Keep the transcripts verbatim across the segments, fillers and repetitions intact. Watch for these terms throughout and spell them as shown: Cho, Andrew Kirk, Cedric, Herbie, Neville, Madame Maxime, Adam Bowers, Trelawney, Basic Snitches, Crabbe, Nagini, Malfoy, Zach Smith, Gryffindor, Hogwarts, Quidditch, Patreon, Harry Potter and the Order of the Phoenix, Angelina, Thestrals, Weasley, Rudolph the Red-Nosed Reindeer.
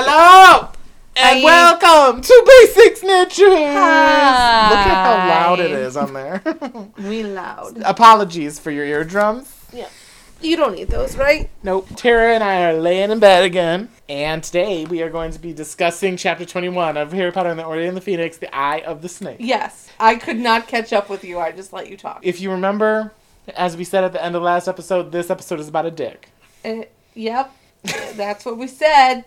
Hello! And I... welcome to Basic Snitches! Hi. Look at how loud it is on there. We loud. Apologies for your eardrums. Yeah. You don't need those, right? Nope. Tara and I are laying in bed again. And today we are going to be discussing Chapter twenty-one of Harry Potter and the Order of the Phoenix, The Eye of the Snake. Yes. I could not catch up with you. I just let you talk. If you remember, as we said at the end of the last episode, this episode is about a dick. Uh, yep. That's what we said.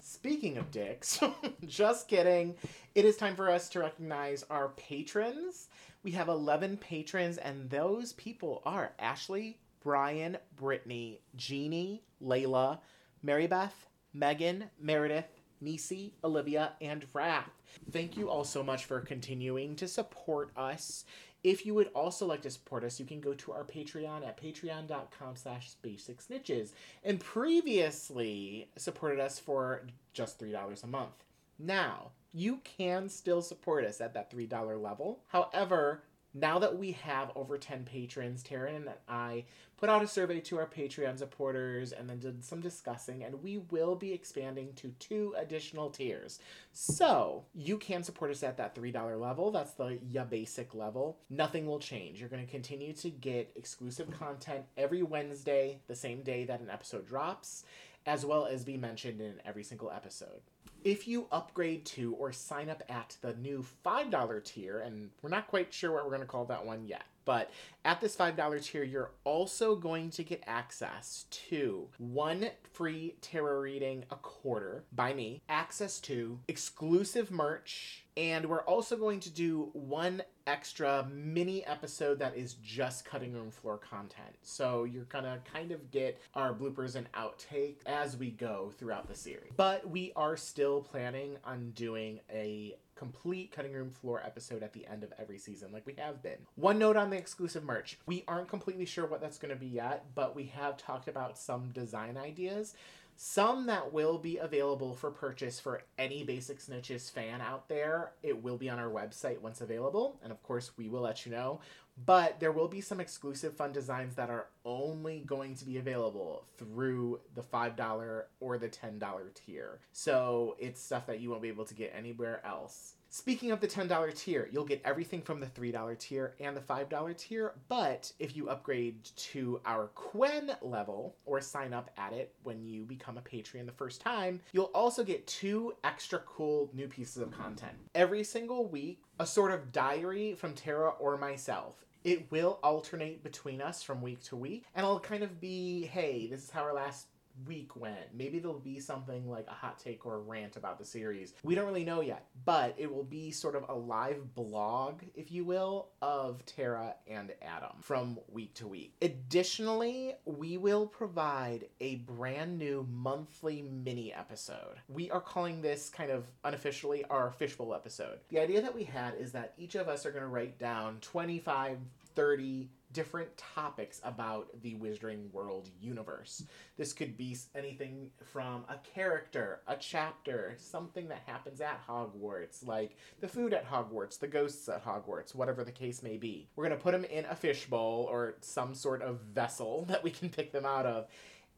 Speaking of dicks, just kidding. It is time for us to recognize our patrons. We have eleven patrons, and those people are Ashley, Brian, Brittany, Jeannie, Layla, Marybeth, Megan, Meredith, Nisi, Olivia, and Wrath. Thank you all so much for continuing to support us. If you would also like to support us, you can go to our Patreon at patreon.com slash basic snitches and previously supported us for just three dollars a month. Now, you can still support us at that three dollars level. However, now that we have over ten patrons, Taryn and I put out a survey to our Patreon supporters and then did some discussing, and we will be expanding to two additional tiers. So you can support us at that three dollars level. That's the Ya Basic level. Nothing will change. You're going to continue to get exclusive content every Wednesday, the same day that an episode drops, as well as be mentioned in every single episode. If you upgrade to or sign up at the new five dollars tier, and we're not quite sure what we're going to call that one yet, but at this five dollars tier, you're also going to get access to one free tarot reading a quarter by me, access to exclusive merch, and we're also going to do one extra mini episode that is just cutting room floor content. So you're gonna kind of get our bloopers and outtake as we go throughout the series. But we are still planning on doing a complete cutting room floor episode at the end of every season, like we have been. One note on the exclusive merch. We aren't completely sure what that's going to be yet, but we have talked about some design ideas. Some that will be available for purchase for any Basic Snitches fan out there. It will be on our website once available, and of course we will let you know. But there will be some exclusive fun designs that are only going to be available through the five dollars or the ten dollars tier. So it's stuff that you won't be able to get anywhere else. Speaking of the ten dollars tier, you'll get everything from the three dollars tier and the five dollars tier, but if you upgrade to our Quen level or sign up at it when you become a Patreon the first time, you'll also get two extra cool new pieces of content. Every single week, a sort of diary from Tara or myself. It will alternate between us from week to week, and it'll kind of be, hey, this is how our last week went. Maybe there'll be something like a hot take or a rant about the series. We don't really know yet, but it will be sort of a live blog, if you will, of Tara and Adam from week to week. Additionally, we will provide a brand new monthly mini episode. We are calling this kind of unofficially our fishbowl episode. The idea that we had is that each of us are going to write down twenty-five, thirty different topics about the Wizarding World universe. This could be anything from a character, a chapter, something that happens at Hogwarts, like the food at Hogwarts, the ghosts at Hogwarts, whatever the case may be. We're going to put them in a fishbowl or some sort of vessel that we can pick them out of.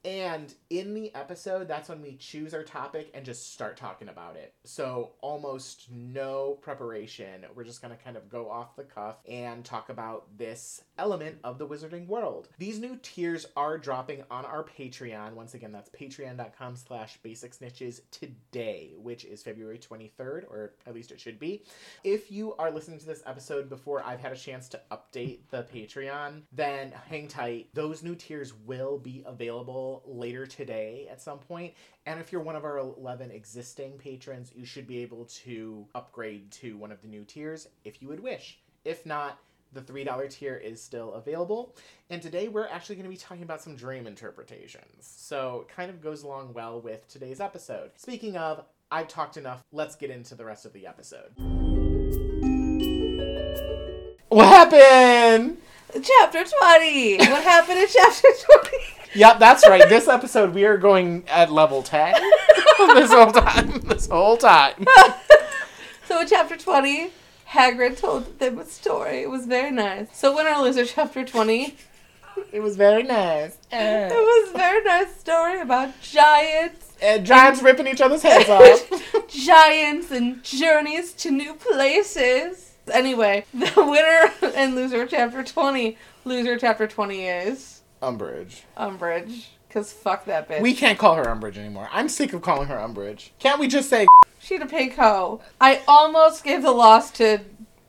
And in the episode, that's when we choose our topic and just start talking about it. So almost no preparation. We're just going to kind of go off the cuff and talk about this element of the Wizarding World. These new tiers are dropping on our Patreon. Once again, that's patreon.com slash basic snitches today, which is February twenty-third, or at least it should be. If you are listening to this episode before I've had a chance to update the Patreon, then hang tight. Those new tiers will be available later today at some point. And if you're one of our eleven existing patrons, you should be able to upgrade to one of the new tiers if you would wish. If not, the three dollars tier is still available. And today we're actually going to be talking about some dream interpretations. So it kind of goes along well with today's episode. Speaking of, I've talked enough. Let's get into the rest of the episode. What happened? Chapter twenty! What happened in Chapter twenty? Yep, that's right. This episode, we are going at level ten this whole time. This whole time. So in Chapter twenty, Hagrid told them a story. It was very nice. So winner-loser Chapter twenty, It was very nice. Uh, it was a very nice story about giants. And giants and ripping each other's heads off. Giants and journeys to new places. Anyway, the winner and loser of chapter twenty. Loser of chapter twenty is... Umbridge. Umbridge. Because fuck that bitch. We can't call her Umbridge anymore. I'm sick of calling her Umbridge. Can't we just say... She'd a pig hoe. I almost gave the loss to...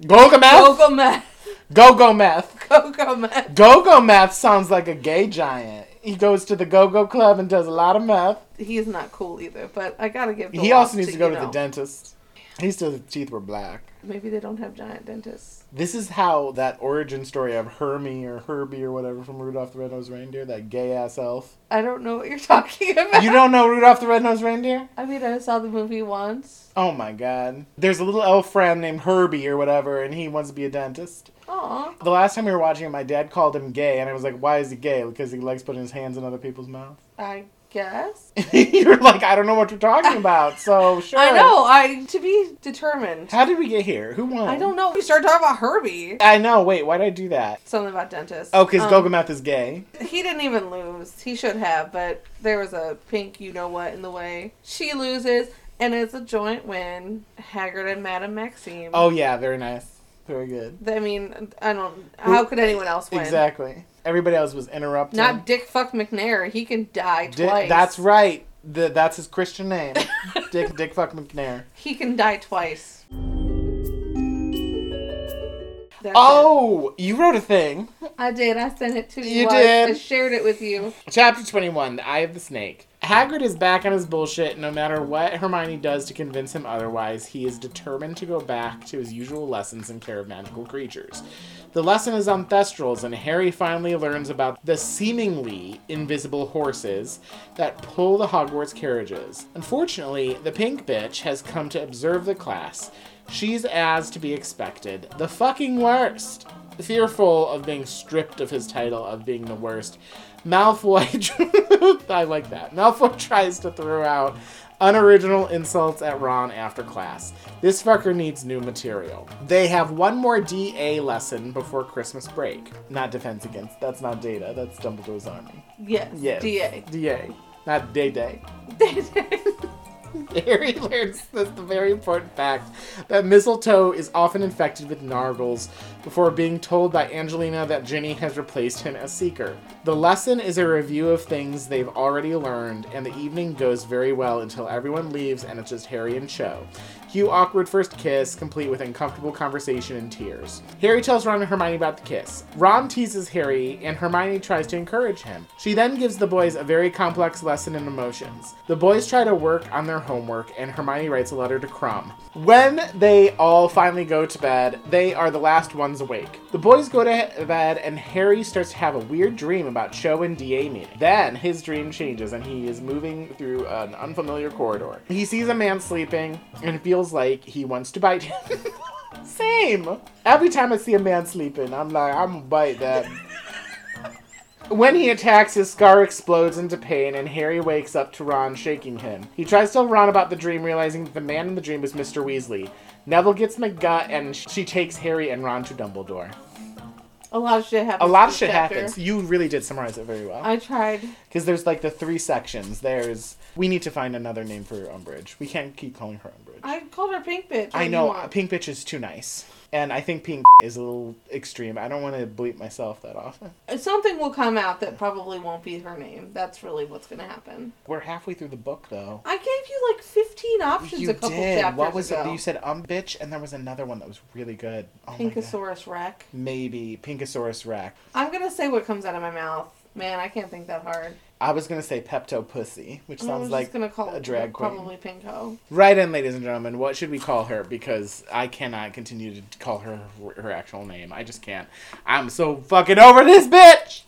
Go-Go Math? Go-Go Math. Go-Go Math. Go-Go Math. Go-Go Math sounds like a gay giant. He goes to the Go-Go Club and does a lot of math. He's not cool either, but I gotta give the He also needs to, to go to know. the dentist. He still, his teeth were black. Maybe they don't have giant dentists. This is how that origin story of Hermie or Herbie or whatever from Rudolph the Red-Nosed Reindeer, that gay-ass elf. I don't know what you're talking about. You don't know Rudolph the Red-Nosed Reindeer? I mean, I saw the movie once. Oh, my God. There's a little elf friend named Herbie or whatever, and he wants to be a dentist. Aww. The last time we were watching it, my dad called him gay, and I was like, why is he gay? Because he likes putting his hands in other people's mouths. I guess. You're like, I don't know what you're talking about, so sure. I know, I to be determined. How did we get here? Who won? I don't know. We started talking about Herbie. I know, wait, why did I do that? Something about dentists. Oh, because um, Gogamath is gay. He didn't even lose. He should have, but there was a pink you-know-what in the way. She loses, and it's a joint win. Hagrid and Madame Maxime. Oh, yeah, very nice. Very good. I mean, I don't... How could anyone else win? Exactly. Everybody else was interrupted. Not Dick Fuck McNair. He can die Dick, twice. That's right. The, that's his Christian name. Dick Dick Fuck McNair. He can die twice. That's oh, it. You wrote a thing. I did. I sent it to you. You did. I shared it with you. Chapter twenty-one, The Eye of the Snake. Hagrid is back on his bullshit. No matter what Hermione does to convince him otherwise, he is determined to go back to his usual lessons in care of magical creatures. The lesson is on Thestrals, and Harry finally learns about the seemingly invisible horses that pull the Hogwarts carriages. Unfortunately, the pink bitch has come to observe the class. She's as to be expected, the fucking worst. Fearful of being stripped of his title of being the worst, Malfoy... I like that. Malfoy tries to throw out unoriginal insults at Ron after class. This fucker needs new material. They have one more D A lesson before Christmas break. Not defense against. That's not data. That's Dumbledore's Army. Yes. Yes. D A. D A. Not day-day. Day-day. Harry learns this the very important fact that mistletoe is often infected with Nargles before being told by Angelina that Ginny has replaced him as Seeker. The lesson is a review of things they've already learned, and the evening goes very well until everyone leaves and it's just Harry and Cho. Cue awkward first kiss, complete with uncomfortable conversation and tears. Harry tells Ron and Hermione about the kiss. Ron teases Harry, and Hermione tries to encourage him. She then gives the boys a very complex lesson in emotions. The boys try to work on their homework, and Hermione writes a letter to Crumb. When they all finally go to bed, they are the last ones awake. The boys go to bed, and Harry starts to have a weird dream about Cho and D A meeting. Then his dream changes, and he is moving through an unfamiliar corridor. He sees a man sleeping, and feels like he wants to bite him. Same. Every time I see a man sleeping, I'm like, I'm gonna bite that. When he attacks, his scar explodes into pain, and Harry wakes up to Ron shaking him. He tries to tell Ron about the dream, realizing that the man in the dream is Mister Weasley. Neville gets McGut, and she takes Harry and Ron to Dumbledore. A lot of shit happens. A lot of shit chapter. happens. You really did summarize it very well. I tried. Because there's like the three sections. There's... We need to find another name for Umbridge. We can't keep calling her Umbridge. I called her Pink Bitch. I know. Pink Bitch is too nice. And I think Pink is a little extreme. I don't want to bleep myself that often. Something will come out that probably won't be her name. That's really what's going to happen. We're halfway through the book, though. I gave you like fifteen options you a couple did. chapters What was ago. It? You said um bitch, and there was another one that was really good. Oh Pinkasaurus Rack. Maybe. Pinkasaurus Rack. I'm going to say what comes out of my mouth. Man, I can't think that hard. I was going to say Pepto Pussy, which sounds like gonna call a drag queen. Probably Pinko. Right in, ladies and gentlemen, what should we call her? Because I cannot continue to call her her actual name. I just can't. I'm so fucking over this bitch!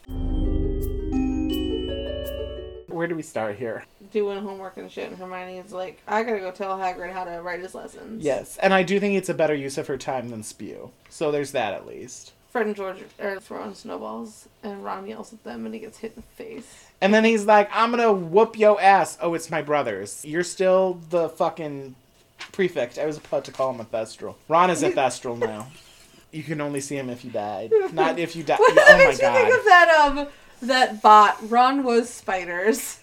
Where do we start here? Doing homework and shit, and Hermione's like, I gotta go tell Hagrid how to write his lessons. Yes, and I do think it's a better use of her time than spew. So there's that at least. Fred and George are throwing snowballs, and Ron yells at them, and he gets hit in the face. And then he's like, I'm gonna whoop your ass. Oh, it's my brothers. You're still the fucking prefect. I was about to call him a Thestral. Ron is a Thestral now. You can only see him if you died. Not if you died. What oh, makes you think of that, um, that bought Ron was spiders.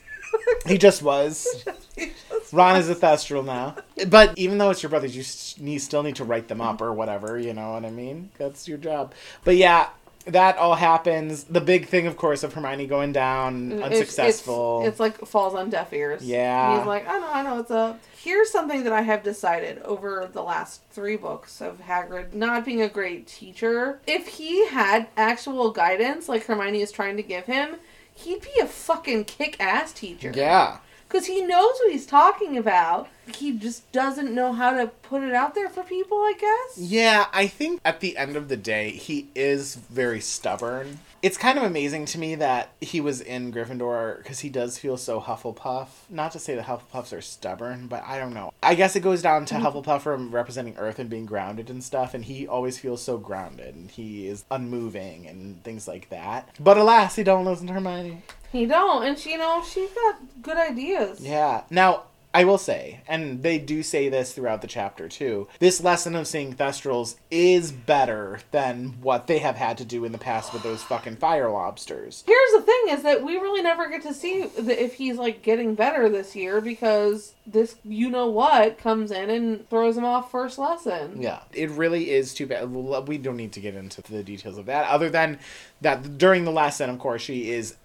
He just was. He just Ron was. Is a Thestral now. But even though it's your brothers, you, you still need to write them up or whatever, you know what I mean? That's your job. But yeah, that all happens. The big thing, of course, of Hermione going down, it's unsuccessful. It's, it's like falls on deaf ears. Yeah. And he's like, I know, I know what's up. Here's something that I have decided over the last three books of Hagrid not being a great teacher. If he had actual guidance, like Hermione is trying to give him, he'd be a fucking kick-ass teacher. Yeah. Because he knows what he's talking about. He just doesn't know how to put it out there for people, I guess. Yeah, I think at the end of the day, he is very stubborn. It's kind of amazing to me that he was in Gryffindor because he does feel so Hufflepuff. Not to say that Hufflepuffs are stubborn, but I don't know. I guess it goes down to mm-hmm. Hufflepuff from representing Earth and being grounded and stuff, and he always feels so grounded, and he is unmoving and things like that. But alas, he don't listen to Hermione. He don't, and she, you know, she's got good ideas. Yeah. Now, I will say, and they do say this throughout the chapter too, this lesson of seeing Thestrals is better than what they have had to do in the past with those fucking fire lobsters. Here's the thing, is that we really never get to see if he's, like, getting better this year because this you-know-what comes in and throws him off first lesson. Yeah. It really is too bad. We don't need to get into the details of that, other than that during the lesson, of course, she is...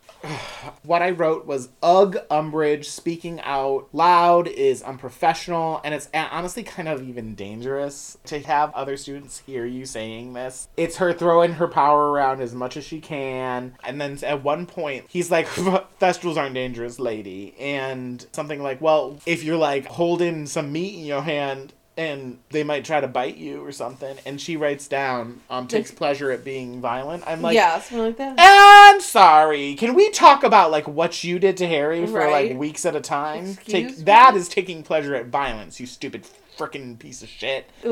What I wrote was, ugh, Umbridge speaking out loud is unprofessional, and it's honestly kind of even dangerous to have other students hear you saying this. It's her throwing her power around as much as she can, and then at one point, he's like, Thestrals aren't dangerous, lady, and something like, well, if you're, like, holding some meat in your hand, and they might try to bite you or something. And she writes down, um, takes pleasure at being violent. I'm like, yeah, something like that. I'm sorry. Can we talk about, like, what you did to Harry for, right. like, weeks at a time? Excuse Take, that is taking pleasure at violence, you stupid frickin' piece of shit. Ugh.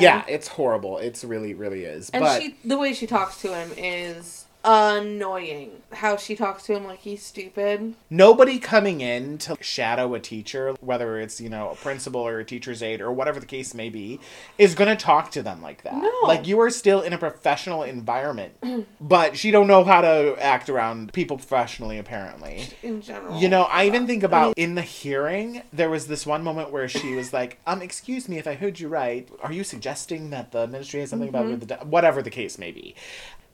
Yeah, it's horrible. It's really, really is. And but she, the way she talks to him is... annoying how she talks to him like he's stupid. Nobody coming in to shadow a teacher, whether it's, you know, a principal or a teacher's aide or whatever the case may be, is going to talk to them like that. No. Like, you are still in a professional environment, but she don't know how to act around people professionally, apparently. In general. You know, I even think about in the hearing, there was this one moment where she was like, um, excuse me, if I heard you right, are you suggesting that the ministry has something mm-hmm. about the whatever the case may be?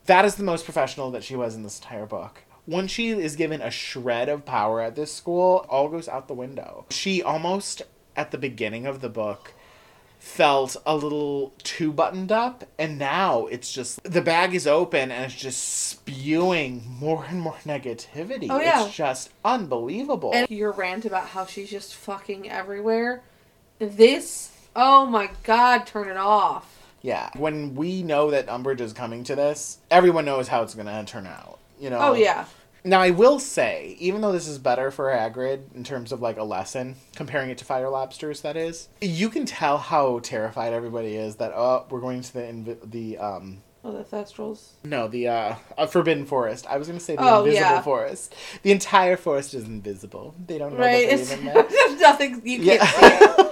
That is the most professional that she was in this entire book. When she is given a shred of power at this school, all goes out the window. She almost, at the beginning of the book, felt a little too buttoned up. And now it's just, the bag is open and it's just spewing more and more negativity. Oh, yeah. It's just unbelievable. And your rant about how she's just fucking everywhere. This, oh my God, turn it off. Yeah. When we know that Umbridge is coming to this, everyone knows how it's going to turn out, you know? Oh, yeah. Now, I will say, even though this is better for Hagrid in terms of, like, a lesson, comparing it to fire lobsters, that is, you can tell how terrified everybody is that, oh, we're going to the... Inv- the um, oh, the Thestrals? No, the uh, uh, Forbidden Forest. I was going to say the oh, Invisible yeah. Forest. The entire forest is invisible. They don't know right? that they're even there. Nothing, you yeah. can't see it.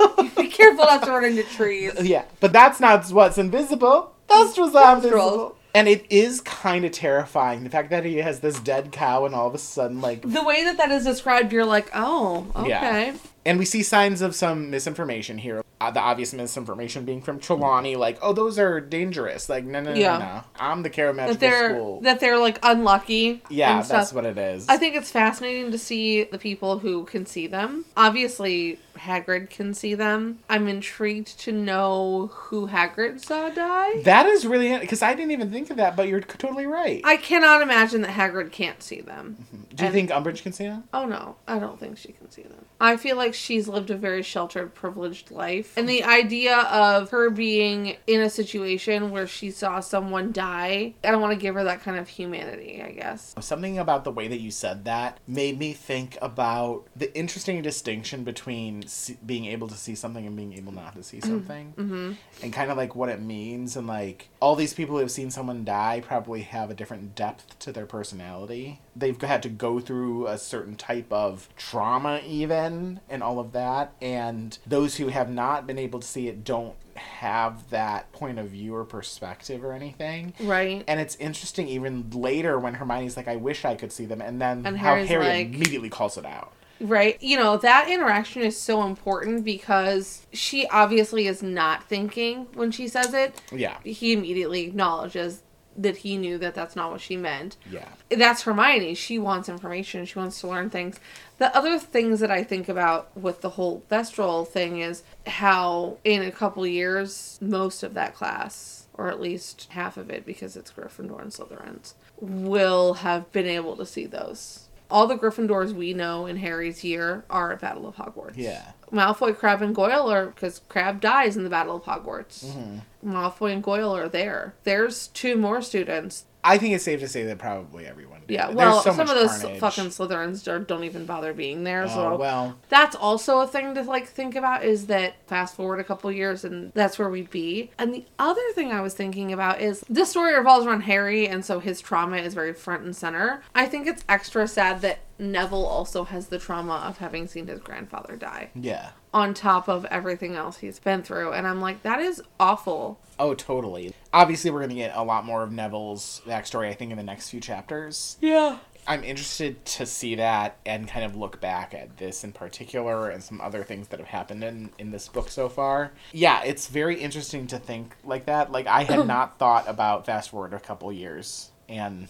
Careful not to run into trees. Yeah, but that's not what's invisible. Thestrals are invisible. And it is kind of terrifying. The fact that he has this dead cow and all of a sudden, like... The way that that is described, you're like, oh, okay. Yeah. And we see signs of some misinformation here. Uh, the obvious misinformation being from Trelawney, like, oh, those are dangerous. Like, no, no, no, yeah. no, no. I'm the care of magical school. That they're, like, unlucky. Yeah, that's what it is. I think it's fascinating to see the people who can see them. Obviously, Hagrid can see them. I'm intrigued to know who Hagrid saw die. That is really... Because I didn't even think of that, but you're totally right. I cannot imagine that Hagrid can't see them. Mm-hmm. Do you and, think Umbridge can see them? Oh, no. I don't think she can see them. I feel like she's lived a very sheltered, privileged life. And the idea of her being in a situation where she saw someone die, I don't want to give her that kind of humanity, I guess. Something about the way that you said that made me think about the interesting distinction between between see, being able to see something and being able not to see something, mm-hmm. and kind of like what it means, and like all these people who have seen someone die probably have a different depth to their personality. They've had to go through a certain type of trauma even, and all of that, and those who have not been able to see it don't have that point of view or perspective or anything. Right. And it's interesting even later when Hermione's like, I wish I could see them, and then and how Harry's Harry like... immediately calls it out. Right. You know, that interaction is so important because she obviously is not thinking when she says it. Yeah. He immediately acknowledges that he knew that that's not what she meant. Yeah. That's Hermione. She wants information. She wants to learn things. The other things that I think about with the whole Thestral thing is how in a couple years, most of that class, or at least half of it because it's Gryffindor and Slytherins, will have been able to see those. All the Gryffindors we know in Harry's year are at Battle of Hogwarts. Yeah. Malfoy, Crabbe, and Goyle are... Because Crabbe dies in the Battle of Hogwarts. Mm-hmm. Malfoy and Goyle are there. There's two more students. I think it's safe to say that probably everyone did. Yeah, well, so some of those carnage. fucking Slytherins don't even bother being there. Oh, so well. That's also a thing to, like, think about is that fast forward a couple years and that's where we'd be. And the other thing I was thinking about is this story revolves around Harry, and so his trauma is very front and center. I think it's extra sad that Neville also has the trauma of having seen his grandfather die. Yeah. On top of everything else he's been through. And I'm like, that is awful. Oh, totally. Obviously, we're going to get a lot more of Neville's backstory, I think, in the next few chapters. Yeah. I'm interested to see that and kind of look back at this in particular and some other things that have happened in, in this book so far. Yeah, it's very interesting to think like that. Like, I had not thought about fast forward a couple years and...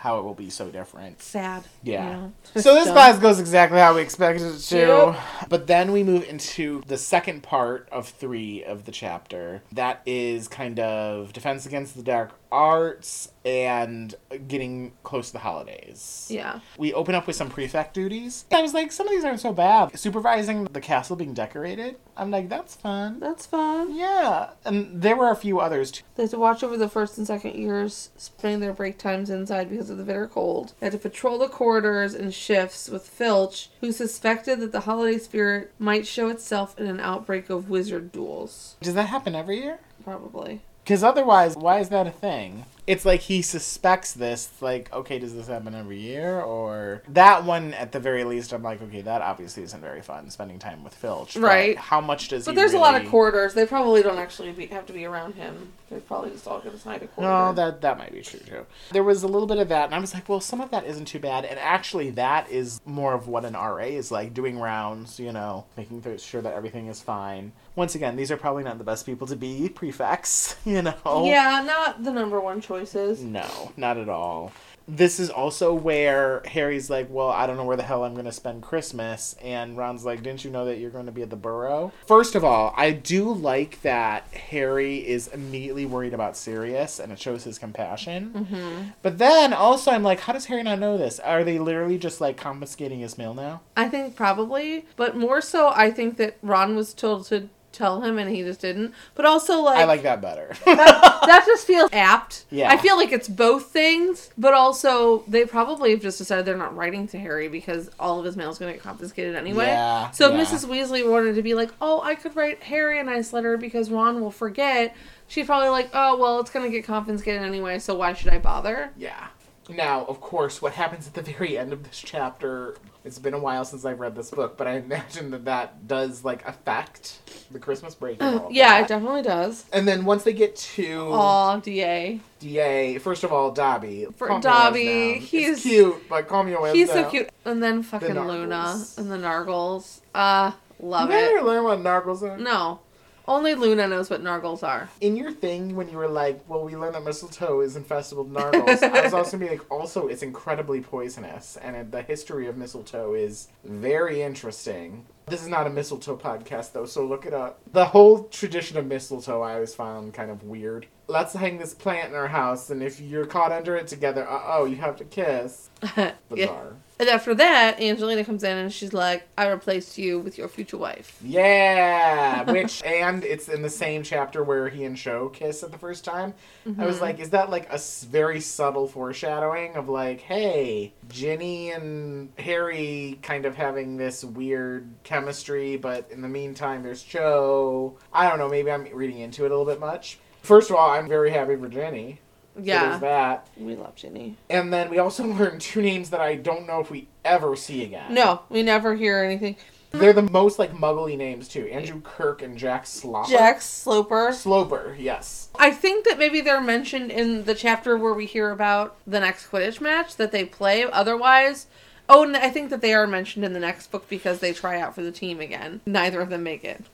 how it will be so different. Sad. Yeah. You know, so this dumb. class goes exactly how we expected it to. Yep. But then we move into the second part of three of the chapter. That is kind of defense against the dark arts and getting close to the holidays. Yeah. We open up with some prefect duties. I was like, some of these aren't so bad. Supervising the castle being decorated. I'm like, that's fun. That's fun. Yeah. And there were a few others too. They had to watch over the first and second years, spending their break times inside because of the bitter cold. They had to patrol the corridors and shifts with Filch, who suspected that the holiday spirit might show itself in an outbreak of wizard duels. Does that happen every year? Probably. Because otherwise, why is that a thing? It's like he suspects this. Like, okay, does this happen every year? Or that one, at the very least, I'm like, okay, that obviously isn't very fun, spending time with Filch. Right. But how much does but he But there's really... a lot of corridors. They probably don't actually be, have to be around him. They're probably just all going to side a corridor. No, that, that might be true, too. There was a little bit of that, and I was like, well, some of that isn't too bad. And actually, that is more of what an R A is like, doing rounds, you know, making sure that everything is fine. Once again, these are probably not the best people to be prefects, you know? Yeah, not the number one choice. Choices. No, not at all. This is also where Harry's like, well, I don't know where the hell I'm going to spend Christmas. And Ron's like, didn't you know that you're going to be at the Burrow? First of all, I do like that Harry is immediately worried about Sirius, and it shows his compassion. Mm-hmm. But then also I'm like, how does Harry not know this? Are they literally just like confiscating his mail now? I think probably. But more so, I think that Ron was told to tell him and he just didn't. But also, like, I like that better. that, that just feels apt. Yeah. I feel like it's both things, but also they probably have just decided they're not writing to Harry because all of his mail is going to get confiscated anyway. Yeah, so if yeah. Missus Weasley wanted to be like, oh, I could write Harry a nice letter because Ron will forget, she'd probably like, oh, well, it's going to get confiscated anyway, so why should I bother? Yeah. Now, of course, what happens at the very end of this chapter, it's been a while since I've read this book, but I imagine that that does, like, affect the Christmas break and all that. Yeah, it definitely does. And then once they get to... Aw, D A. D A. First of all, Dobby. For Dobby, he's... cute, but calm your ass down. He's so cute. And then fucking Luna and the Nargles. Uh, love it. You never learn what Nargles are? No. Only Luna knows what Nargles are. In your thing, when you were like, well, we learned that mistletoe is infested with Nargles, I was also going to be like, also, it's incredibly poisonous, and the history of mistletoe is very interesting. This is not a mistletoe podcast, though, so look it up. The whole tradition of mistletoe I always found kind of weird. Let's hang this plant in our house, and if you're caught under it together, uh-oh, you have to kiss. Bizarre. Yeah. And after that, Angelina comes in and she's like, I replaced you with your future wife. Yeah! Which, and it's in the same chapter where he and Cho kiss at the first time. Mm-hmm. I was like, is that like a very subtle foreshadowing of like, hey, Ginny and Harry kind of having this weird chemistry, but in the meantime there's Cho. I don't know, maybe I'm reading into it a little bit much. First of all, I'm very happy for Ginny. Yeah. So there's that. We love Ginny. And then we also learned two names that I don't know if we ever see again. No, we never hear anything. They're the most, like, muggly names, too. Andrew Kirk and Jack Sloper. Jack Sloper. Sloper, yes. I think that maybe they're mentioned in the chapter where we hear about the next Quidditch match that they play. Otherwise, oh, and I think that they are mentioned in the next book because they try out for the team again. Neither of them make it.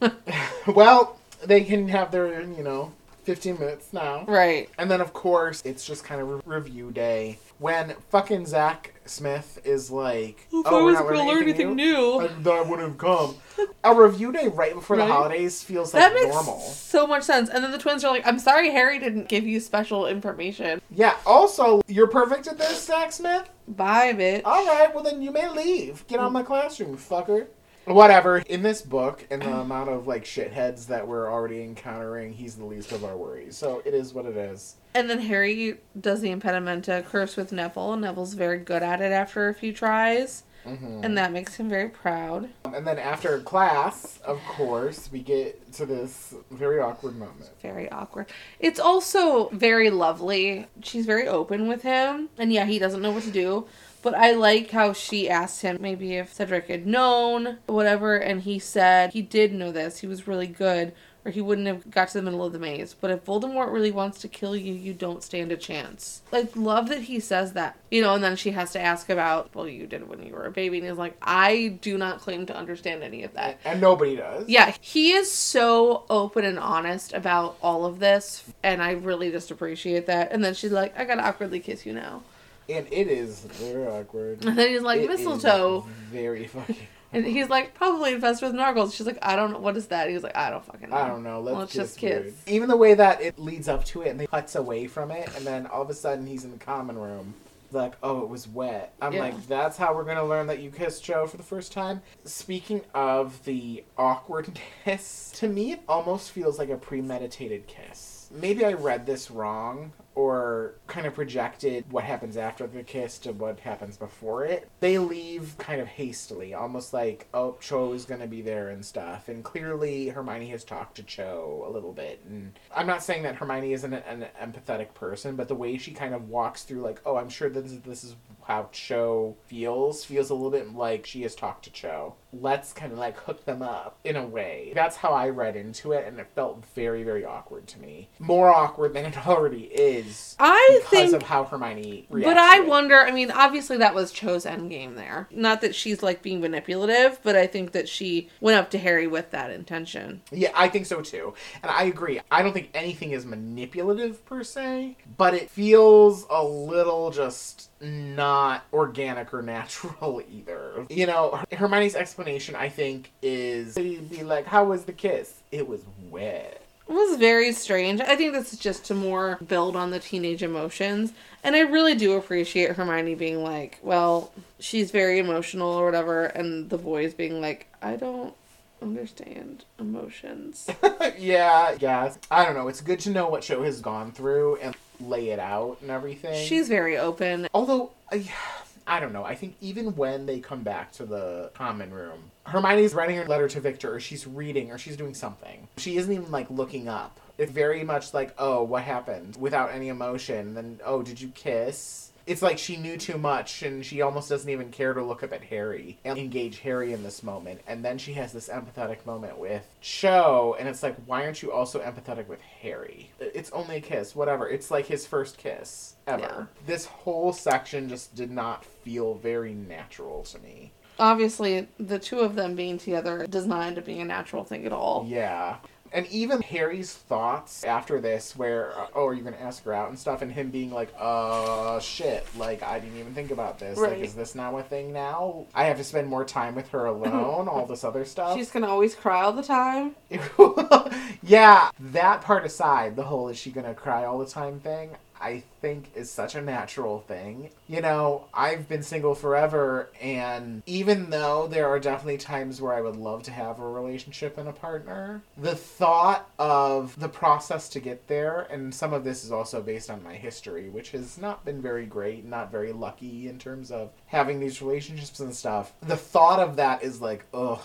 Well, they can have their, you know... fifteen minutes now. Right. And then, of course, it's just kind of re- review day. When fucking Zach Smith is like, if oh, I wasn't going to learn anything new, new. I, I wouldn't have come. A review day right before right? the holidays feels like that makes normal. So much sense. And then the twins are like, I'm sorry Harry didn't give you special information. Yeah, also, you're perfect at this, Zach Smith? Bye, bitch. All right, well then you may leave. Get out of my classroom, fucker. Whatever. In this book, and the amount of, like, shitheads that we're already encountering, he's the least of our worries. So it is what it is. And then Harry does the impedimenta curse with Neville, and Neville's very good at it after a few tries. Mm-hmm. And that makes him very proud. Um, and then after class, of course, we get to this very awkward moment. It's very awkward. It's also very lovely. She's very open with him. And yeah, he doesn't know what to do. But I like how she asked him maybe if Cedric had known, whatever, and he said he did know this. He was really good, or he wouldn't have got to the middle of the maze. But if Voldemort really wants to kill you, you don't stand a chance. Like, love that he says that. You know, and then she has to ask about, well, you did when you were a baby. And he's like, I do not claim to understand any of that. And nobody does. Yeah, he is so open and honest about all of this, and I really just appreciate that. And then she's like, I gotta awkwardly kiss you now. And it is very awkward. And then he's like, it mistletoe. Very fucking And he's like, probably infested with Nargles. She's like, I don't know. What is that? He's like, I don't fucking know. I don't know. Let's, Let's just kiss. Even the way that it leads up to it and they cuts away from it. And then all of a sudden he's in the common room. Like, oh, it was wet. I'm yeah. like, that's how we're going to learn that you kissed Cho for the first time. Speaking of the awkwardness, to me, it almost feels like a premeditated kiss. Maybe I read this wrong. Or kind of projected what happens after the kiss to what happens before it. They leave kind of hastily, almost like, oh, Cho is going to be there and stuff. And clearly Hermione has talked to Cho a little bit. And I'm not saying that Hermione isn't an, an empathetic person, but the way she kind of walks through like, oh, I'm sure this is, this is how Cho feels, feels a little bit like she has talked to Cho. Let's kind of like hook them up in a way. That's how I read into it, and it felt very, very awkward to me. More awkward than it already is. I because think, of how Hermione reacts. But I wonder, I mean, obviously that was Cho's endgame there. Not that she's, like, being manipulative, but I think that she went up to Harry with that intention. Yeah, I think so, too. And I agree. I don't think anything is manipulative, per se, but it feels a little just not organic or natural, either. You know, Hermione's explanation, I think, is you'd be like, how was the kiss? It was wet. It was very strange. I think this is just to more build on the teenage emotions. And I really do appreciate Hermione being like, well, she's very emotional or whatever. And the boys being like, I don't understand emotions. yeah, yeah. I don't know. It's good to know what Cho has gone through and lay it out and everything. She's very open. Although, I, I don't know. I think even when they come back to the common room, Hermione's writing her letter to Victor, or she's reading, or she's doing something. She isn't even, like, looking up. It's very much like, oh, what happened? Without any emotion. Then, oh, did you kiss? It's like she knew too much, and she almost doesn't even care to look up at Harry and engage Harry in this moment. And then she has this empathetic moment with Cho, and it's like, why aren't you also empathetic with Harry? It's only a kiss, whatever. It's like his first kiss ever. Yeah. This whole section just did not feel very natural to me. Obviously, the two of them being together does not end up being a natural thing at all. Yeah. And even Harry's thoughts after this where, oh, are you going to ask her out and stuff? And him being like, uh, shit. Like, I didn't even think about this. Right. Like, is this now a thing now? I have to spend more time with her alone, all this other stuff. She's going to always cry all the time. Yeah. That part aside, the whole is she going to cry all the time thing, I think is such a natural thing. You know, I've been single forever, and even though there are definitely times where I would love to have a relationship and a partner, the thought of the process to get there, and some of this is also based on my history, which has not been very great, not very lucky in terms of having these relationships and stuff, the thought of that is like, ugh.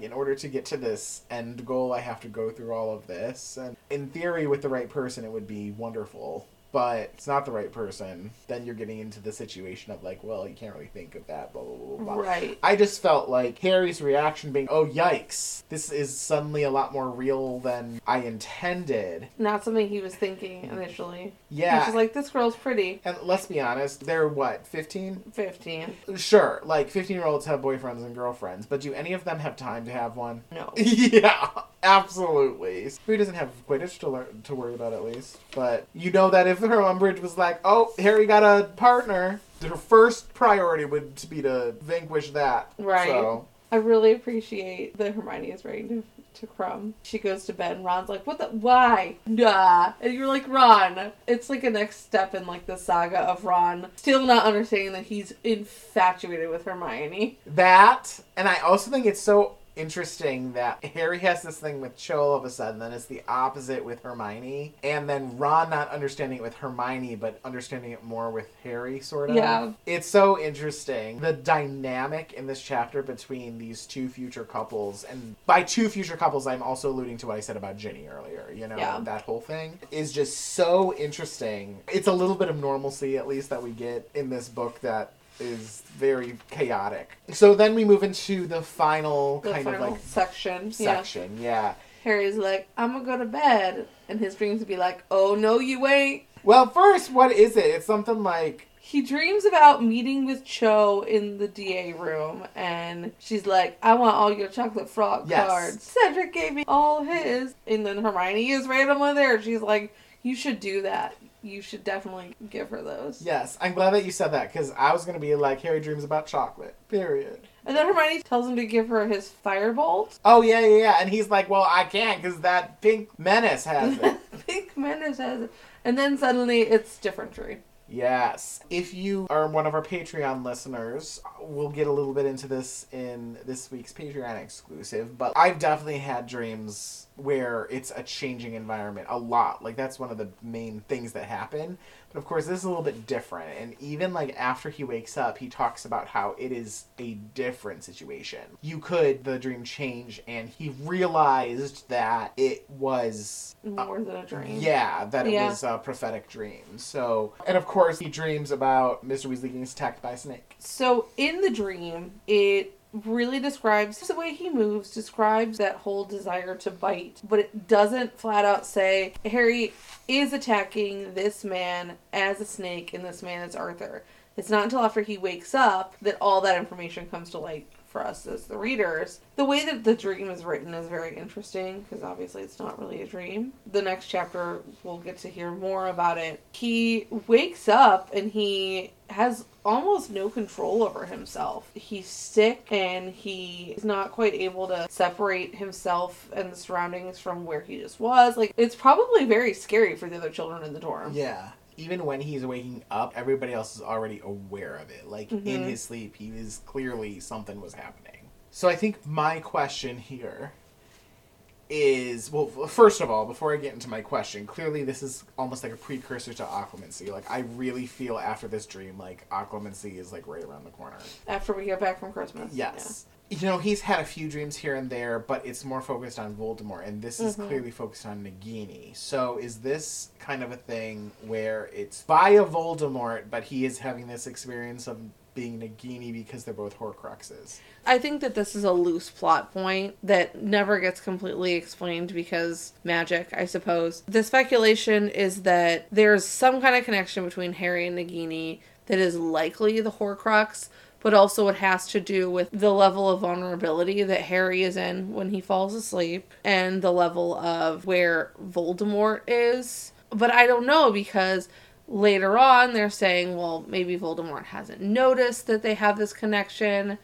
In order to get to this end goal, I have to go through all of this. And in theory, with the right person, it would be wonderful. But it's not the right person. Then you're getting into the situation of like, well, you can't really think of that, blah, blah, blah, blah. Right. I just felt like Harry's reaction being, oh, yikes. This is suddenly a lot more real than I intended. Not something he was thinking initially. Yeah. She's like, this girl's pretty. And let's be honest, they're what, fifteen? fifteen. Sure. Like, fifteen-year-olds have boyfriends and girlfriends, but do any of them have time to have one? No. Yeah. Absolutely. Who doesn't have Quidditch to, learn, to worry about, at least? But you know that if her Umbridge was like, oh, Harry got a partner, her first priority would be to vanquish that. Right. So. I really appreciate that Hermione is ready to, to Crumb. She goes to bed and Ron's like, what the, why? Nah. And you're like, Ron. It's like a next step in like the saga of Ron still not understanding that he's infatuated with Hermione. That, and I also think it's so interesting that Harry has this thing with Cho all of a sudden, then it's the opposite with Hermione, and then Ron not understanding it with Hermione, but understanding it more with Harry, sort of. Yeah. It's so interesting, the dynamic in this chapter between these two future couples, and by two future couples, I'm also alluding to what I said about Ginny earlier, you know, yeah. That whole thing is just so interesting. It's a little bit of normalcy, at least, that we get in this book that is very chaotic. So then we move into the final the kind final of like section. Section, yeah. yeah. Harry's like, I'm gonna go to bed, and his dreams would be like, oh no, you ain't. Well, first, what is it? It's something like he dreams about meeting with Cho in the D A room, and she's like, I want all your chocolate frog yes. cards. Cedric gave me all his, and then Hermione is randomly there. She's like, you should do that. You should definitely give her those. Yes, I'm glad that you said that, because I was going to be like, Harry dreams about chocolate, period. And then Hermione tells him to give her his firebolt. Oh, yeah, yeah, yeah. And he's like, well, I can't, because that pink menace has it. Pink menace has it. And then suddenly it's different tree. Yes. If you are one of our Patreon listeners, we'll get a little bit into this in this week's Patreon exclusive, but I've definitely had dreams where it's a changing environment a lot. Like, that's one of the main things that happen. But of course, this is a little bit different. And even like after he wakes up, he talks about how it is a different situation. You could, the dream change, and he realized that it was more uh, than a dream. Yeah, that it yeah. was a prophetic dream. So, and of course, he dreams about Mister Weasley getting attacked by a snake. So in the dream, it really describes the way he moves, describes that whole desire to bite, but it doesn't flat out say Harry is attacking this man as a snake and this man is Arthur. It's not until after he wakes up that all that information comes to light for us as the readers. The way that the dream is written is very interesting, because obviously it's not really a dream. The next chapter, we'll get to hear more about it. He wakes up and he has almost no control over himself. He's sick and he is not quite able to separate himself and the surroundings from where he just was. Like, it's probably very scary for the other children in the dorm. Yeah. Even when he's waking up, everybody else is already aware of it. Like, mm-hmm. in his sleep, he was clearly something was happening. So I think my question here is, well, first of all, before I get into my question, clearly this is almost like a precursor to Occlumency. Like, I really feel after this dream, like, Occlumency is, like, right around the corner. After we get back from Christmas. Yes. Yeah. You know, he's had a few dreams here and there, but it's more focused on Voldemort, and this is mm-hmm. clearly focused on Nagini. So is this kind of a thing where it's via Voldemort, but he is having this experience of being Nagini because they're both Horcruxes? I think that this is a loose plot point that never gets completely explained because magic, I suppose. The speculation is that there's some kind of connection between Harry and Nagini that is likely the Horcrux, but also it has to do with the level of vulnerability that Harry is in when he falls asleep and the level of where Voldemort is. But I don't know, because later on they're saying, well, maybe Voldemort hasn't noticed that they have this connection.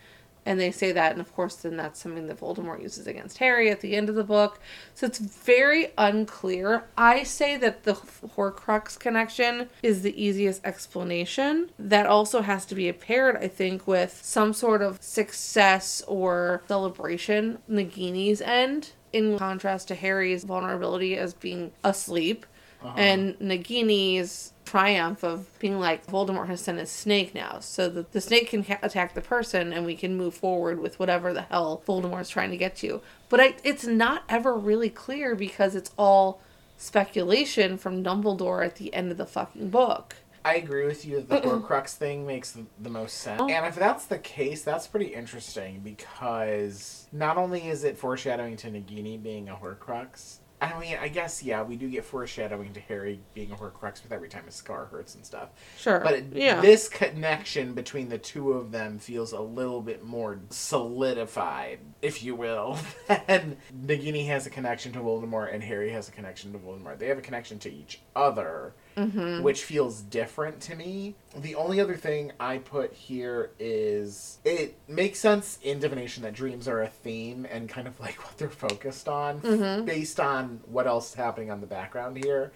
And they say that, and of course, then that's something that Voldemort uses against Harry at the end of the book. So it's very unclear. I say that the Horcrux connection is the easiest explanation. That also has to be paired, I think, with some sort of success or celebration on Nagini's end, in contrast to Harry's vulnerability as being asleep, uh-huh. and Nagini's triumph of being like, Voldemort has sent his snake now, so that the snake can ca- attack the person and we can move forward with whatever the hell Voldemort's trying to get to. But I, it's not ever really clear because it's all speculation from Dumbledore at the end of the fucking book. I agree with you that the Horcrux thing makes the, the most sense. And if that's the case, that's pretty interesting because not only is it foreshadowing to Nagini being a Horcrux, I mean, I guess, yeah, we do get foreshadowing to Harry being a Horcrux with every time his scar hurts and stuff. Sure. But it, yeah. this connection between the two of them feels a little bit more solidified, if you will. And Nagini has a connection to Voldemort and Harry has a connection to Voldemort. They have a connection to each other, mm-hmm. which feels different to me. The only other thing I put here is it makes sense in Divination that dreams are a theme and kind of like what they're focused on mm-hmm. based on what else is happening on the background here.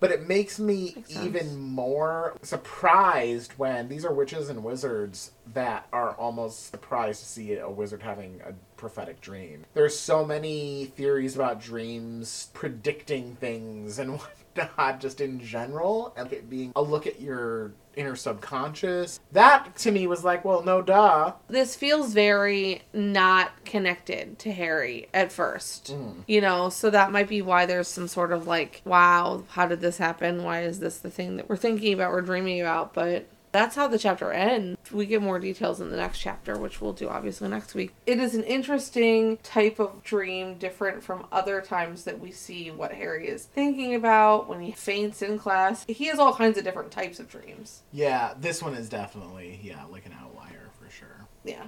But it makes me makes even more surprised when these are witches and wizards that are almost surprised to see a wizard having a prophetic dream. There's so many theories about dreams predicting things and whatnot just in general, and it being a look at your inner subconscious. That, to me, was like, well, no duh. This feels very not connected to Harry at first. Mm. You know, so that might be why there's some sort of like, wow, how did this happen? Why is this the thing that we're thinking about, we're dreaming about? But that's how the chapter ends. We get more details in the next chapter, which we'll do obviously next week. It is an interesting type of dream, different from other times that we see what Harry is thinking about when he faints in class. He has all kinds of different types of dreams. Yeah, this one is definitely, yeah, like an outlier for sure. Yeah.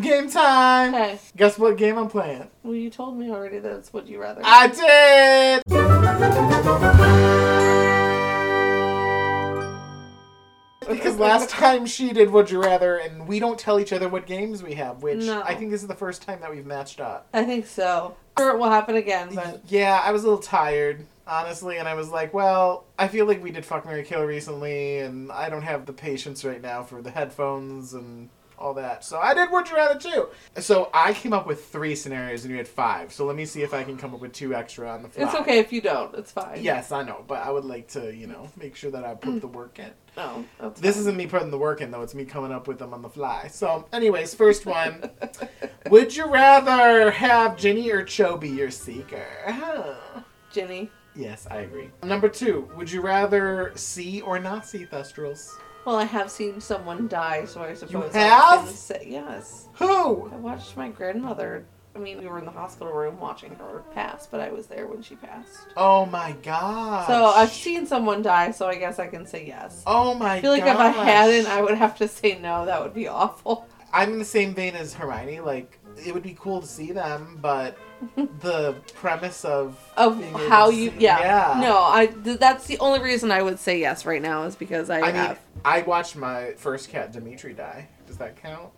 Game time! Hey. Guess what game I'm playing? Well, you told me already that it's Would You Rather. I did! Because last time she did Would You Rather, and we don't tell each other what games we have, which no. I think this is the first time that we've matched up. I think so. I'm sure it will happen again, but... Yeah, I was a little tired, honestly, and I was like, well, I feel like we did Fuck, Marry, Kill recently, and I don't have the patience right now for the headphones and all that. So I did Would You Rather too. So I came up with three scenarios and you had five. So let me see if I can come up with two extra on the fly. It's okay if you don't. It's fine. Yes, I know. But I would like to, you know, make sure that I put the work in. Oh, that's This fine. Isn't me putting the work in, though. It's me coming up with them on the fly. So anyways, first one. Would you rather have Ginny or Cho be your seeker? Huh. Ginny. Yes, I agree. Number two. Would you rather see or not see Thestrals? Well, I have seen someone die, so I suppose... You have? I say, yes. Who? I watched my grandmother. I mean, we were in the hospital room watching her pass, but I was there when she passed. Oh, my gosh. So, I've seen someone die, so I guess I can say yes. Oh, my gosh. I feel like gosh. if I hadn't, I would have to say no. That would be awful. I'm in the same vein as Hermione. Like, it would be cool to see them, but... the premise of of how you yeah. yeah no I th- that's the only reason I would say yes right now is because I, I have mean, I watched my first cat Dimitri die. Does that count?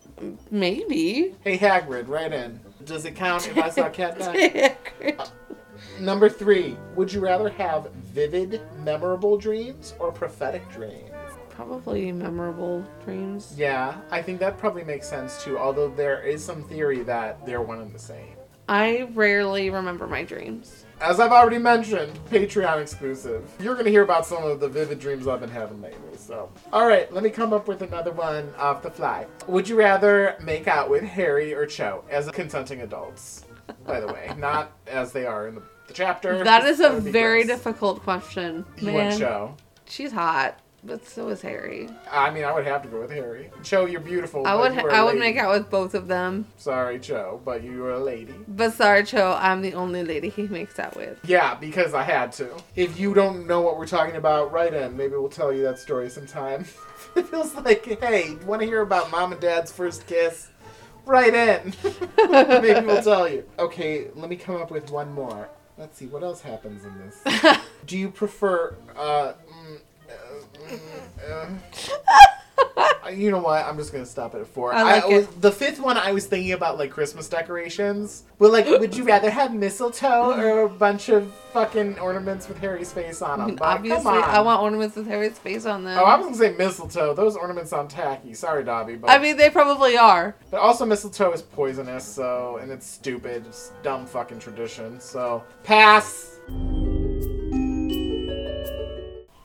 Maybe. Hey Hagrid, right in. Does it count if I saw cat die? uh, number three. Would you rather have vivid, memorable dreams or prophetic dreams? Probably memorable dreams. Yeah, I think that probably makes sense too. Although there is some theory that they're one and the same. I rarely remember my dreams. As I've already mentioned, Patreon exclusive. You're going to hear about some of the vivid dreams I've been having lately, so. All right, let me come up with another one off the fly. Would you rather make out with Harry or Cho as consenting adults? By the way, not as they are in the, the chapter. That is a that very gross. difficult question. You Man, want Cho. She's hot. But so is Harry. I mean, I would have to go with Harry. Cho, you're beautiful. I would ha- I would make out with both of them. Sorry, Cho, but you are a lady. But sorry, Cho, I'm the only lady he makes out with. Yeah, because I had to. If you don't know what we're talking about, write in. Maybe we'll tell you that story sometime. It feels like, hey, you want to hear about mom and dad's first kiss? Write in. Maybe we'll tell you. Okay, let me come up with one more. Let's see, what else happens in this? Do you prefer... Uh, mm, Uh, you know what? I'm just gonna stop it at four. I like I, it. The fifth one, I was thinking about like Christmas decorations. Well, like, would you rather have mistletoe or a bunch of fucking ornaments with Harry's face on them? But obviously, come on. I want ornaments with Harry's face on them. Oh, I was gonna say mistletoe. Those ornaments sound tacky. Sorry, Dobby. But I mean, they probably are. But also, mistletoe is poisonous. So, and it's stupid. It's dumb fucking tradition. So, pass.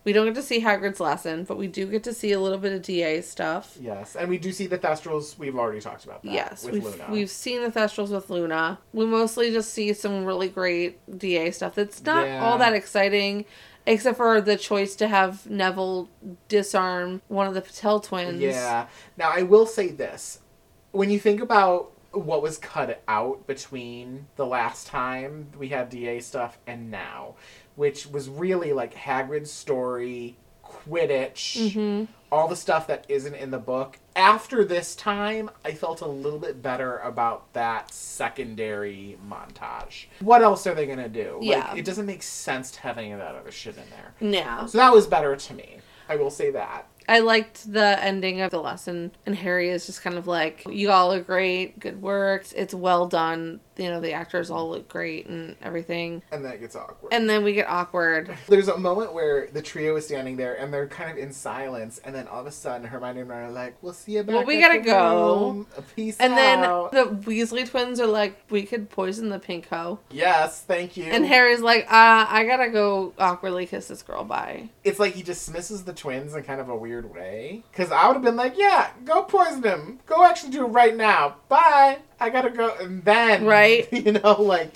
We don't get to see Hagrid's lesson, but we do get to see a little bit of D A stuff. Yes, and we do see the Thestrals. We've already talked about that. Yes, with we've, Luna. We've seen the Thestrals with Luna. We mostly just see some really great D A stuff that's not yeah. all that exciting, except for the choice to have Neville disarm one of the Patel twins. Yeah. Now, I will say this. When you think about what was cut out between the last time we had D A stuff and now, which was really like Hagrid's story, Quidditch, mm-hmm. all the stuff that isn't in the book. After this time, I felt a little bit better about that secondary montage. What else are they going to do? Yeah. Like, it doesn't make sense to have any of that other shit in there. No. So that was better to me. I will say that. I liked the ending of the lesson, and Harry is just kind of like, you all are great, good work, it's well done, you know, the actors all look great and everything. And then it gets awkward. And then we get awkward. There's a moment where the trio is standing there, and they're kind of in silence, and then all of a sudden, Hermione and Ron are like, we'll see you back well, we gotta go. Peace and out. And then the Weasley twins are like, we could poison the pink hoe. Yes, thank you. And Harry's like, uh, I gotta go awkwardly kiss this girl, bye. It's like he dismisses the twins in kind of a weird way, because I would have been like, yeah, go poison him, go actually do it right now, bye, I gotta go. And then right you know, like,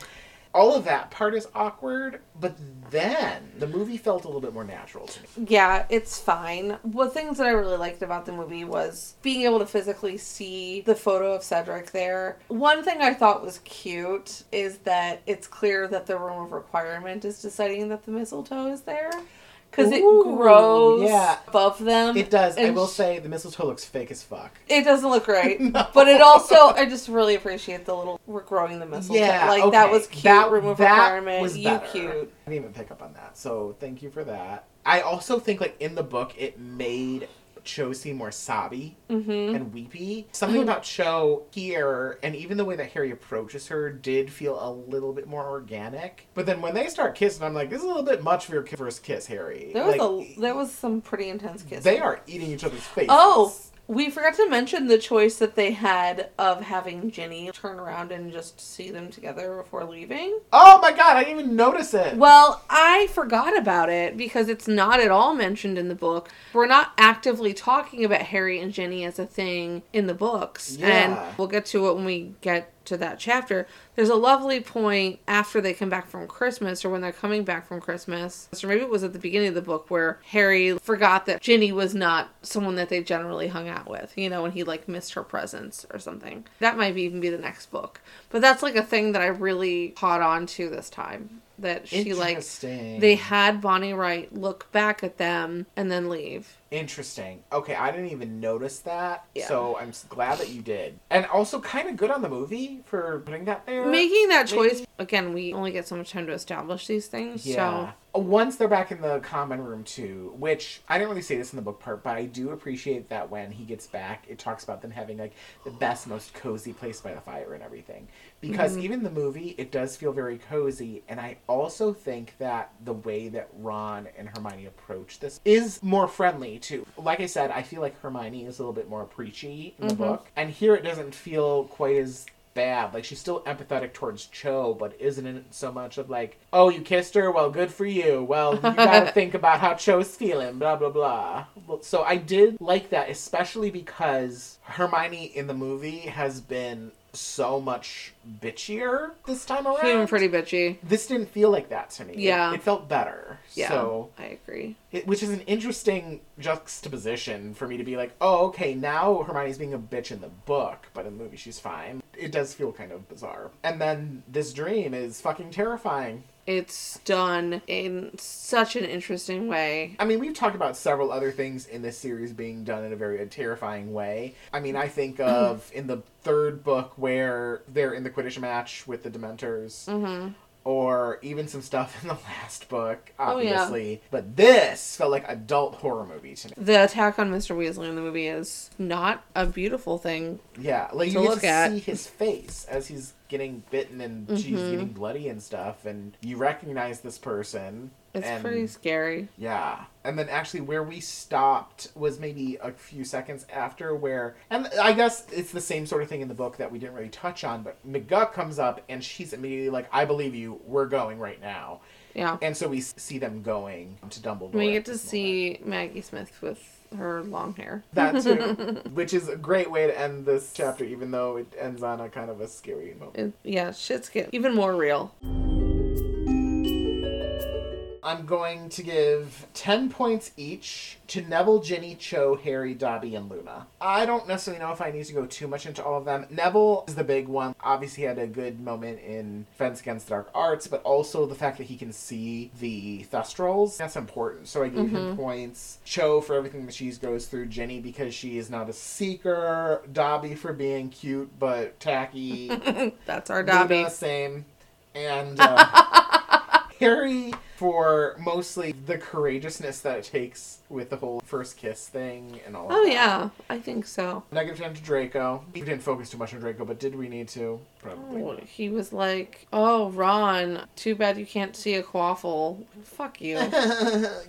all of that part is awkward, but then the movie felt a little bit more natural to me. Yeah, it's fine. One things that I really liked about the movie was being able to physically see the photo of Cedric there. One thing I thought was cute is that it's clear that the Room of Requirement is deciding that the mistletoe is there. Because it grows yeah. above them. It does. I will say the mistletoe looks fake as fuck. It doesn't look right. No. But it also, I just really appreciate the little, we're growing the mistletoe. Yeah, like, okay. That was cute. That, Room of that Requirement. Was you better. Cute. I didn't even pick up on that. So thank you for that. I also think, like, in the book, it made Cho seem more sobby mm-hmm. and weepy. Something about Cho here, and even the way that Harry approaches her, did feel a little bit more organic. But then when they start kissing, I'm like, this is a little bit much for your first kiss, Harry. There was, like, a, there was some pretty intense kisses. They are eating each other's faces. Oh, we forgot to mention the choice that they had of having Ginny turn around and just see them together before leaving. Oh my god, I didn't even notice it. Well, I forgot about it because it's not at all mentioned in the book. We're not actively talking about Harry and Ginny as a thing in the books. Yeah. And we'll get to it when we get to that chapter. There's a lovely point after they come back from Christmas, or when they're coming back from Christmas, or maybe it was at the beginning of the book, where Harry forgot that Ginny was not someone that they generally hung out with, you know, and he like missed her presence or something. That might even be the next book. But that's like a thing that I really caught on to this time. That she like, they had Bonnie Wright look back at them and then leave. Interesting. Okay, I didn't even notice that. Yeah. So I'm glad that you did. And also kind of good on the movie for putting that there. Making that choice. Maybe. Again, we only get so much time to establish these things. Yeah. So. Once they're back in the common room too, which I didn't really say this in the book part, but I do appreciate that when he gets back, it talks about them having like the best, most cozy place by the fire and everything. Because mm-hmm. even the movie, it does feel very cozy. And I also think that the way that Ron and Hermione approach this is more friendly too. Like I said, I feel like Hermione is a little bit more preachy in the mm-hmm. book. And here it doesn't feel quite as bad. Like, she's still empathetic towards Cho, but isn't it so much of like, oh, you kissed her? Well, good for you. Well, you gotta think about how Cho's feeling, blah, blah, blah. So I did like that, especially because Hermione in the movie has been so much bitchier this time around. Feeling pretty bitchy. This didn't feel like that to me. Yeah. It, it felt better. Yeah, so, I agree. It, which is an interesting juxtaposition for me to be like, oh, okay, now Hermione's being a bitch in the book, but in the movie she's fine. It does feel kind of bizarre. And then this dream is fucking terrifying. It's done in such an interesting way. I mean, we've talked about several other things in this series being done in a very terrifying way. I mean, I think of in the third book where they're in the Quidditch match with the Dementors. Mm-hmm. or even some stuff in the last book, obviously. Oh, yeah. But this felt like adult horror movie to me. The attack on Mister Weasley in the movie is not a beautiful thing. Yeah, like to you look get to at. see his face as he's getting bitten and mm-hmm. she's getting bloody and stuff, and you recognize this person. It's and, pretty scary. Yeah. And then actually where we stopped was maybe a few seconds after where... And I guess it's the same sort of thing in the book that we didn't really touch on, but McGuck comes up and she's immediately like, I believe you, we're going right now. Yeah. And so we see them going to Dumbledore. We get to see Maggie Smith with her long hair. That too. Which is a great way to end this chapter, even though it ends on a kind of a scary moment. It, yeah, shit's getting even more real. I'm going to give ten points each to Neville, Ginny, Cho, Harry, Dobby, and Luna. I don't necessarily know if I need to go too much into all of them. Neville is the big one. Obviously, he had a good moment in Defense Against Dark Arts, but also the fact that he can see the Thestrals. That's important. So I gave mm-hmm. him points. Cho for everything that she goes through. Ginny because she is not a seeker. Dobby for being cute but tacky. That's our Dobby. Luna, same. And... Uh, Harry for mostly the courageousness that it takes with the whole first kiss thing and all of oh, that. Oh, yeah. I think so. Negative ten to Draco. We didn't focus too much on Draco, but did we need to? Probably oh, not. He was like, oh, Ron, too bad you can't see a quaffle. Fuck you.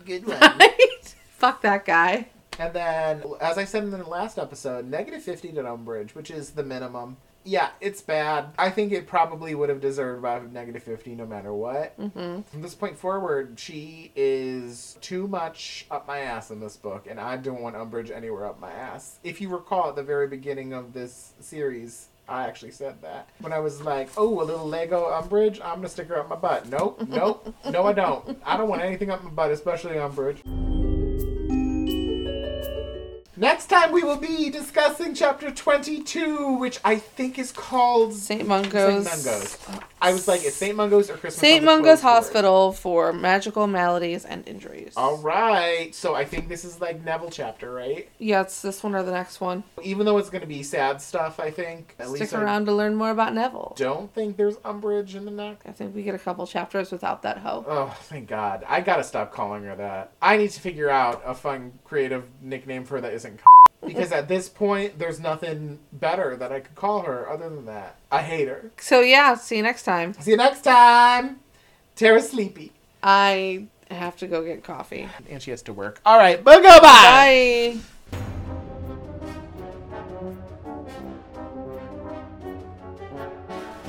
Good one. Right? Fuck that guy. And then, as I said in the last episode, negative fifty to Umbridge, which is the minimum. Yeah, it's bad. I think it probably would have deserved about negative fifty no matter what. Mm-hmm. From this point forward, she is too much up my ass in this book, and I don't want Umbridge anywhere up my ass. If you recall at the very beginning of this series, I actually said that. When I was like, oh, a little Lego Umbridge, I'm going to stick her up my butt. Nope, nope, no I don't. I don't want anything up my butt, especially Umbridge. Next time we will be discussing chapter twenty-two, which I think is called... Saint Mungo's. Saint Mungo's. I was like, is Saint Mungo's or Christmas... Saint Mungo's Hospital for Magical Maladies and Injuries. All right. So I think this is like Neville chapter, right? Yeah, it's this one or the next one. Even though it's going to be sad stuff, I think. At Stick least around I to learn more about Neville. Don't think there's Umbridge in the neck. I think we get a couple chapters without that hoe. Oh, thank God. I got to stop calling her that. I need to figure out a fun, creative nickname for her that is because at this point there's nothing better that I could call her other than that. I hate her. So yeah, see you next time. See you next time. Tara's sleepy. I have to go get coffee. And she has to work. All right, but goodbye. Bye.